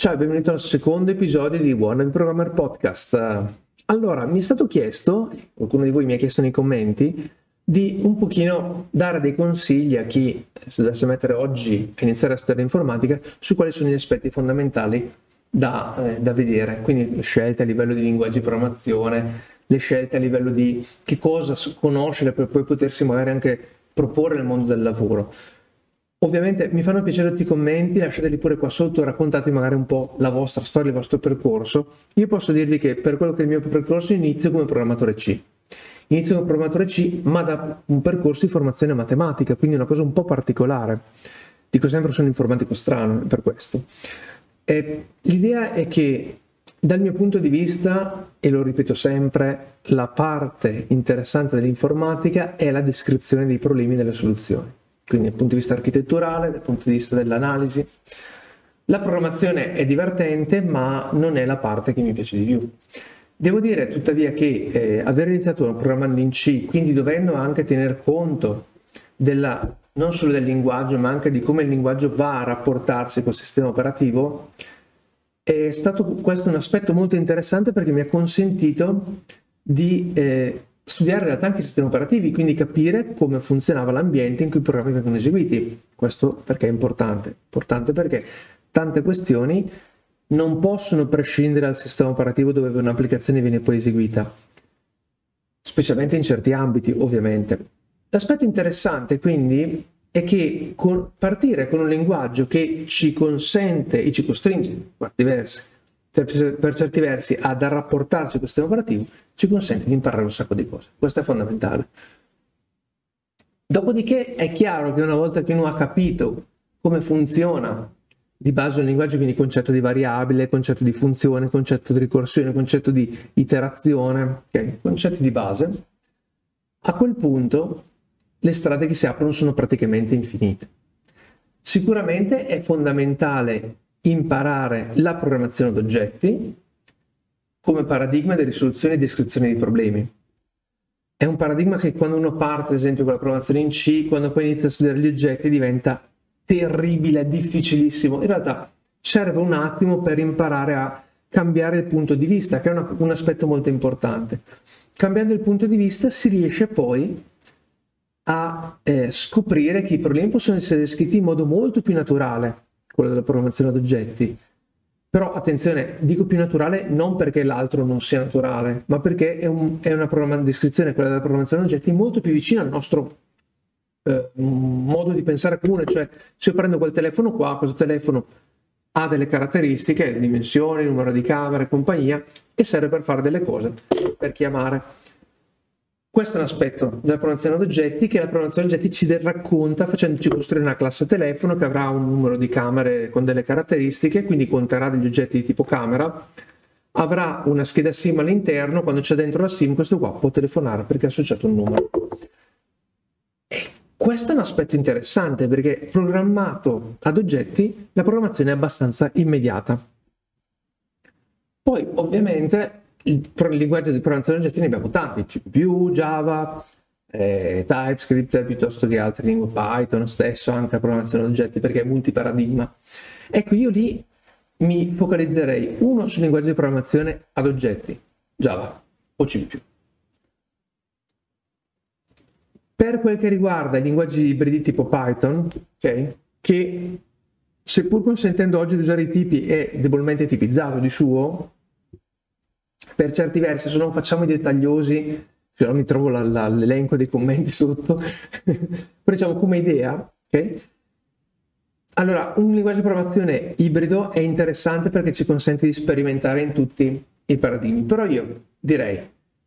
Ciao e benvenuti al secondo episodio di One Programmer Podcast. Allora, mi è stato chiesto, qualcuno di voi mi ha chiesto nei commenti, di un pochino dare dei consigli a chi si dovesse mettere oggi a iniziare a studiare informatica su quali sono gli aspetti fondamentali da vedere, quindi scelte a livello di linguaggi di programmazione, le scelte a livello di che cosa conoscere per poi potersi magari anche proporre nel mondo del lavoro. Ovviamente mi fanno piacere tutti i commenti, lasciateli pure qua sotto, raccontate magari un po' la vostra storia, il vostro percorso. Io posso dirvi che per quello che è il mio percorso inizio come programmatore C. Inizio come programmatore C, ma da un percorso di formazione matematica, quindi una cosa un po' particolare. Dico sempre sono informatico strano per questo. E l'idea è che dal mio punto di vista, e lo ripeto sempre, la parte interessante dell'informatica è la descrizione dei problemi e delle soluzioni. Quindi dal punto di vista architetturale, dal punto di vista dell'analisi. La programmazione è divertente, ma non è la parte che mi piace di più. Devo dire tuttavia che aver iniziato programmando in C, quindi dovendo anche tener conto non solo del linguaggio, ma anche di come il linguaggio va a rapportarsi col sistema operativo, è stato questo un aspetto molto interessante perché mi ha consentito di studiare in realtà anche i sistemi operativi, quindi capire come funzionava l'ambiente in cui i programmi vengono eseguiti. Questo perché è importante perché tante questioni non possono prescindere dal sistema operativo dove un'applicazione viene poi eseguita, specialmente in certi ambiti ovviamente. L'aspetto interessante quindi è che partire con un linguaggio che ci consente e ci costringe per certi versi ad rapportarsi con il sistema operativo ci consente di imparare un sacco di cose. Questo è fondamentale. Dopodiché è chiaro che una volta che uno ha capito come funziona di base un linguaggio, quindi concetto di variabile, concetto di funzione, concetto di ricorsione, concetto di iterazione, okay, concetti di base, a quel punto le strade che si aprono sono praticamente infinite. Sicuramente è fondamentale imparare la programmazione ad oggetti come paradigma di risoluzione e descrizione di problemi. È un paradigma che quando uno parte, ad esempio, con la programmazione in C, quando poi inizia a studiare gli oggetti diventa terribile, difficilissimo. In realtà serve un attimo per imparare a cambiare il punto di vista, che è un aspetto molto importante. Cambiando il punto di vista si riesce poi a scoprire che i problemi possono essere descritti in modo molto più naturale, quello della programmazione ad oggetti. Però attenzione, dico più naturale non perché l'altro non sia naturale, ma perché è una descrizione, quella della programmazione ad oggetti, molto più vicina al nostro modo di pensare comune. Cioè, se io prendo quel telefono qua, questo telefono ha delle caratteristiche, dimensioni, numero di camere e compagnia, e serve per fare delle cose, per chiamare. Questo è un aspetto della programmazione ad oggetti che la programmazione ad oggetti ci racconta facendoci costruire una classe telefono che avrà un numero di camere con delle caratteristiche, quindi conterrà degli oggetti di tipo camera, avrà una scheda SIM all'interno, quando c'è dentro la SIM questo qua può telefonare perché è associato un numero. E questo è un aspetto interessante perché programmato ad oggetti la programmazione è abbastanza immediata. Poi ovviamente il linguaggio di programmazione ad oggetti ne abbiamo tanti, C++, Java, TypeScript, piuttosto che altre lingue, Python stesso, anche la programmazione ad oggetti perché è multiparadigma. Ecco, io lì mi focalizzerei uno sul linguaggio di programmazione ad oggetti, Java o C++. Per quel che riguarda i linguaggi ibridi tipo Python, okay, che seppur consentendo oggi di usare i tipi è debolmente tipizzato di suo, per certi versi, se non facciamo i dettagliosi, se non mi trovo l'elenco dei commenti sotto, però diciamo come idea, okay? Allora, un linguaggio di programmazione ibrido è interessante perché ci consente di sperimentare in tutti i paradigmi, però io direi,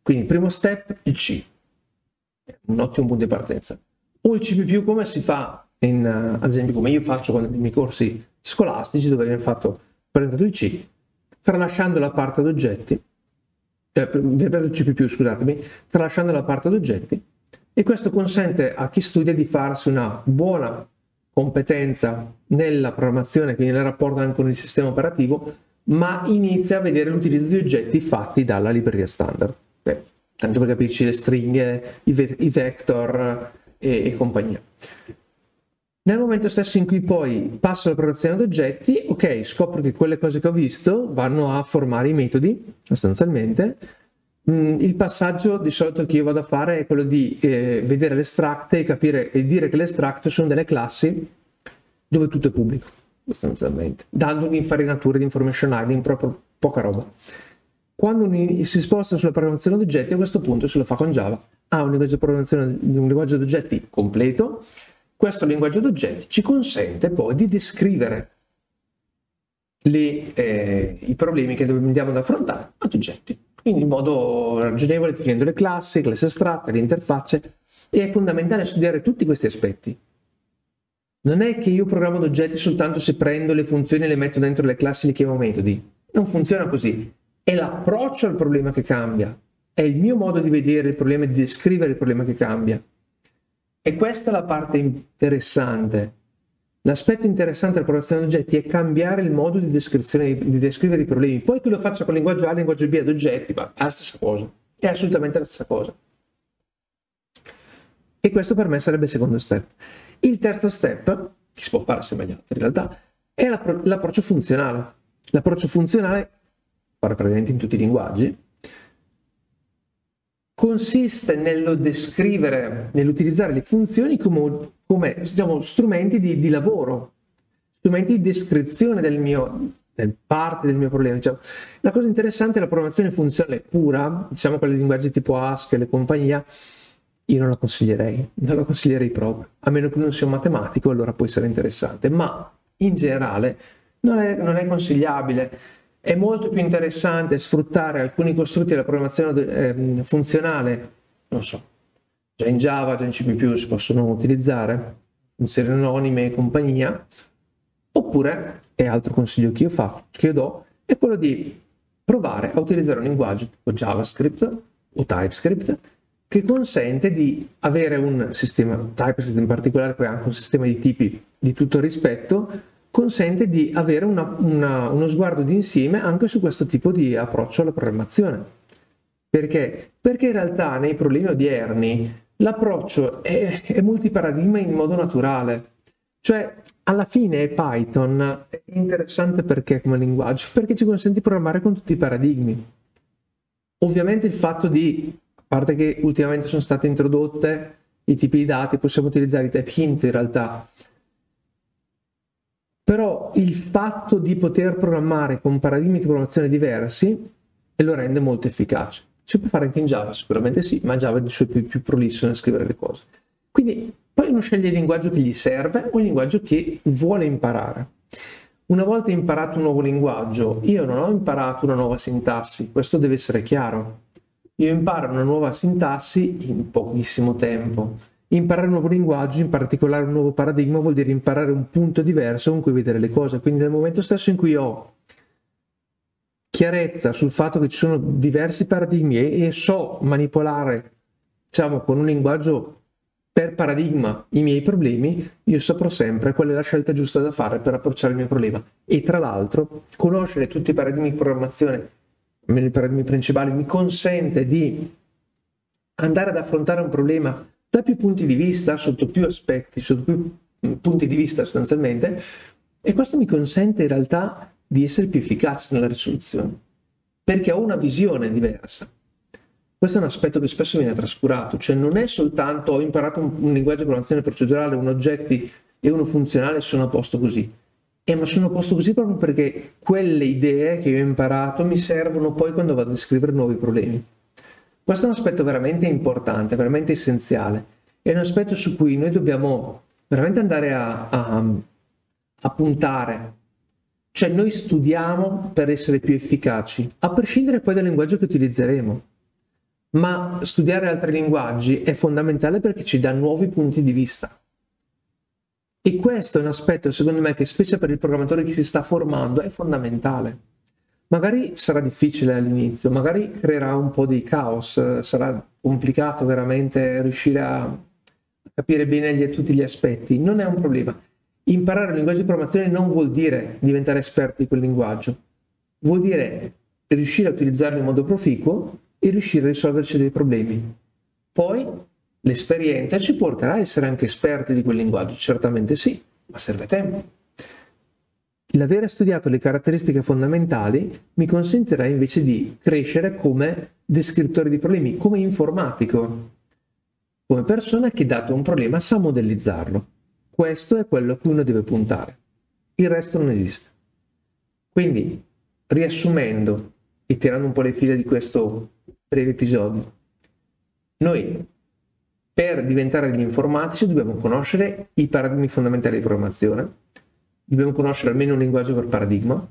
quindi primo step, il C, un ottimo punto di partenza, o il C++ come si fa, ad esempio come io faccio con i miei corsi scolastici dove abbiamo presentato il C, tralasciando la parte ad oggetti, tralasciando la parte ad oggetti, e questo consente a chi studia di farsi una buona competenza nella programmazione, quindi nel rapporto anche con il sistema operativo, ma inizia a vedere l'utilizzo di oggetti fatti dalla libreria standard. Beh, tanto per capirci le stringhe, i vector e compagnia. Nel momento stesso in cui poi passo alla programmazione ad oggetti, ok, scopro che quelle cose che ho visto vanno a formare i metodi, sostanzialmente. Il passaggio di solito che io vado a fare è quello di vedere le struct e capire e dire che le struct sono delle classi dove tutto è pubblico, sostanzialmente, dando un'infarinatura di information hiding, proprio poca roba. Quando si sposta sulla programmazione ad oggetti, a questo punto se lo fa con Java, ha un linguaggio di programmazione, un linguaggio ad oggetti completo. Questo linguaggio ad oggetti ci consente poi di descrivere i problemi che andiamo ad affrontare ad oggetti, quindi in modo ragionevole, definendo le classi, class struct, le interfacce. E è fondamentale studiare tutti questi aspetti. Non è che io programmo ad oggetti soltanto se prendo le funzioni e le metto dentro le classi e le chiamo metodi. Non funziona così. È l'approccio al problema che cambia, è il mio modo di vedere il problema e di descrivere il problema che cambia. E questa è la parte interessante. L'aspetto interessante della programmazione ad oggetti è cambiare il modo di descrizione, di descrivere i problemi. Poi tu lo faccia con linguaggio A, linguaggio B ad oggetti, ma è la stessa cosa. È assolutamente la stessa cosa. E questo per me sarebbe il secondo step. Il terzo step, che si può fare assieme agli altri in realtà, è l'approccio funzionale. L'approccio funzionale, ora presente in tutti i linguaggi, consiste nello descrivere, nell'utilizzare le funzioni come diciamo, strumenti di lavoro, strumenti di descrizione del mio problema. Diciamo. La cosa interessante è la programmazione funzionale pura, diciamo quella di linguaggi tipo Haskell e compagnia, io non la consiglierei proprio, a meno che non sia un matematico, allora può essere interessante, ma in generale non è consigliabile. È molto più interessante sfruttare alcuni costrutti della programmazione funzionale, non so, già in Java, già in C++ si possono utilizzare, funzioni anonime e compagnia, oppure, e altro consiglio che io do, è quello di provare a utilizzare un linguaggio tipo JavaScript o TypeScript che consente di avere un sistema, TypeScript in particolare, poi anche un sistema di tipi di tutto rispetto, consente di avere uno sguardo d'insieme anche su questo tipo di approccio alla programmazione. Perché? Perché in realtà nei problemi odierni l'approccio è multiparadigma in modo naturale. Cioè, alla fine Python è interessante perché come linguaggio? Perché ci consente di programmare con tutti i paradigmi. Ovviamente il fatto di, a parte che ultimamente sono state introdotte i tipi di dati, possiamo utilizzare i type hint in realtà, però il fatto di poter programmare con paradigmi di programmazione diversi lo rende molto efficace. Si può fare anche in Java, sicuramente sì, ma Java è di suo più prolisso nel scrivere le cose. Quindi poi uno sceglie il linguaggio che gli serve o il linguaggio che vuole imparare. Una volta imparato un nuovo linguaggio, io non ho imparato una nuova sintassi, questo deve essere chiaro. Io imparo una nuova sintassi in pochissimo tempo. Imparare un nuovo linguaggio, in particolare un nuovo paradigma, vuol dire imparare un punto diverso con cui vedere le cose. Quindi nel momento stesso in cui ho chiarezza sul fatto che ci sono diversi paradigmi e so manipolare, diciamo, con un linguaggio per paradigma i miei problemi, io saprò sempre qual è la scelta giusta da fare per approcciare il mio problema. E tra l'altro conoscere tutti i paradigmi di programmazione, almeno i paradigmi principali, mi consente di andare ad affrontare un problema da più punti di vista, sotto più aspetti, sotto più punti di vista sostanzialmente, e questo mi consente in realtà di essere più efficace nella risoluzione, perché ho una visione diversa. Questo è un aspetto che spesso viene trascurato, cioè non è soltanto ho imparato un linguaggio di programmazione procedurale, un oggetti e uno funzionale, sono a posto così. Ma sono a posto così proprio perché quelle idee che io ho imparato mi servono poi quando vado a descrivere nuovi problemi. Questo è un aspetto veramente importante, veramente essenziale. È un aspetto su cui noi dobbiamo veramente andare a puntare. Cioè noi studiamo per essere più efficaci, a prescindere poi dal linguaggio che utilizzeremo. Ma studiare altri linguaggi è fondamentale perché ci dà nuovi punti di vista. E questo è un aspetto, secondo me, che spesso per il programmatore che si sta formando è fondamentale. Magari sarà difficile all'inizio, magari creerà un po' di caos, sarà complicato veramente riuscire a capire bene tutti gli aspetti. Non è un problema. Imparare un linguaggio di programmazione non vuol dire diventare esperti di quel linguaggio, vuol dire riuscire a utilizzarlo in modo proficuo e riuscire a risolverci dei problemi. Poi L'esperienza ci porterà a essere anche esperti di quel linguaggio, certamente sì, ma serve tempo. L'avere studiato le caratteristiche fondamentali mi consentirà invece di crescere come descrittore di problemi, come informatico, come persona che, dato un problema, sa modellizzarlo. Questo è quello a cui uno deve puntare. Il resto non esiste. Quindi, riassumendo e tirando un po' le fila di questo breve episodio, noi per diventare degli informatici dobbiamo conoscere i paradigmi fondamentali di programmazione, dobbiamo conoscere almeno un linguaggio per paradigma,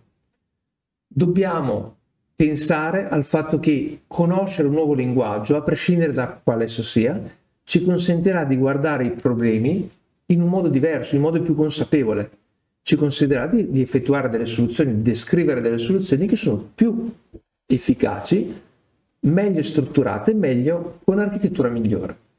dobbiamo pensare al fatto che conoscere un nuovo linguaggio, a prescindere da quale esso sia, ci consentirà di guardare i problemi in un modo diverso, in modo più consapevole, ci consentirà di effettuare delle soluzioni, di descrivere delle soluzioni che sono più efficaci, meglio strutturate, meglio, con un'architettura migliore.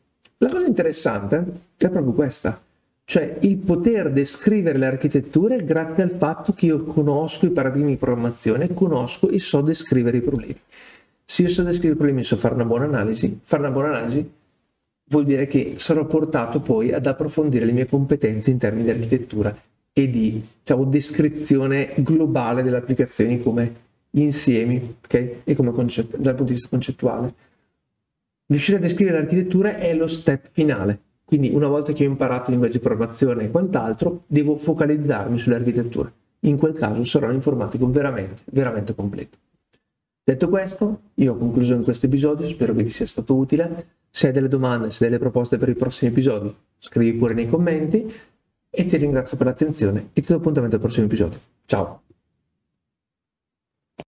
La cosa interessante è proprio questa, cioè il poter descrivere le architetture grazie al fatto che io conosco i paradigmi di programmazione, conosco e so descrivere i problemi. Se io so descrivere i problemi, so fare una buona analisi vuol dire che sarò portato poi ad approfondire le mie competenze in termini di architettura e di, diciamo, descrizione globale delle applicazioni come insiemi, ok? E come concetto, dal punto di vista concettuale. Riuscire a descrivere l'architettura è lo step finale. Quindi una volta che ho imparato il linguaggio di programmazione e quant'altro, devo focalizzarmi sull'architettura. In quel caso sarò un informatico veramente completo. Detto questo, io ho concluso in questo episodio, spero che vi sia stato utile. Se hai delle domande, se hai delle proposte per i prossimi episodi, scrivi pure nei commenti. E ti ringrazio per l'attenzione e ti do appuntamento al prossimo episodio. Ciao!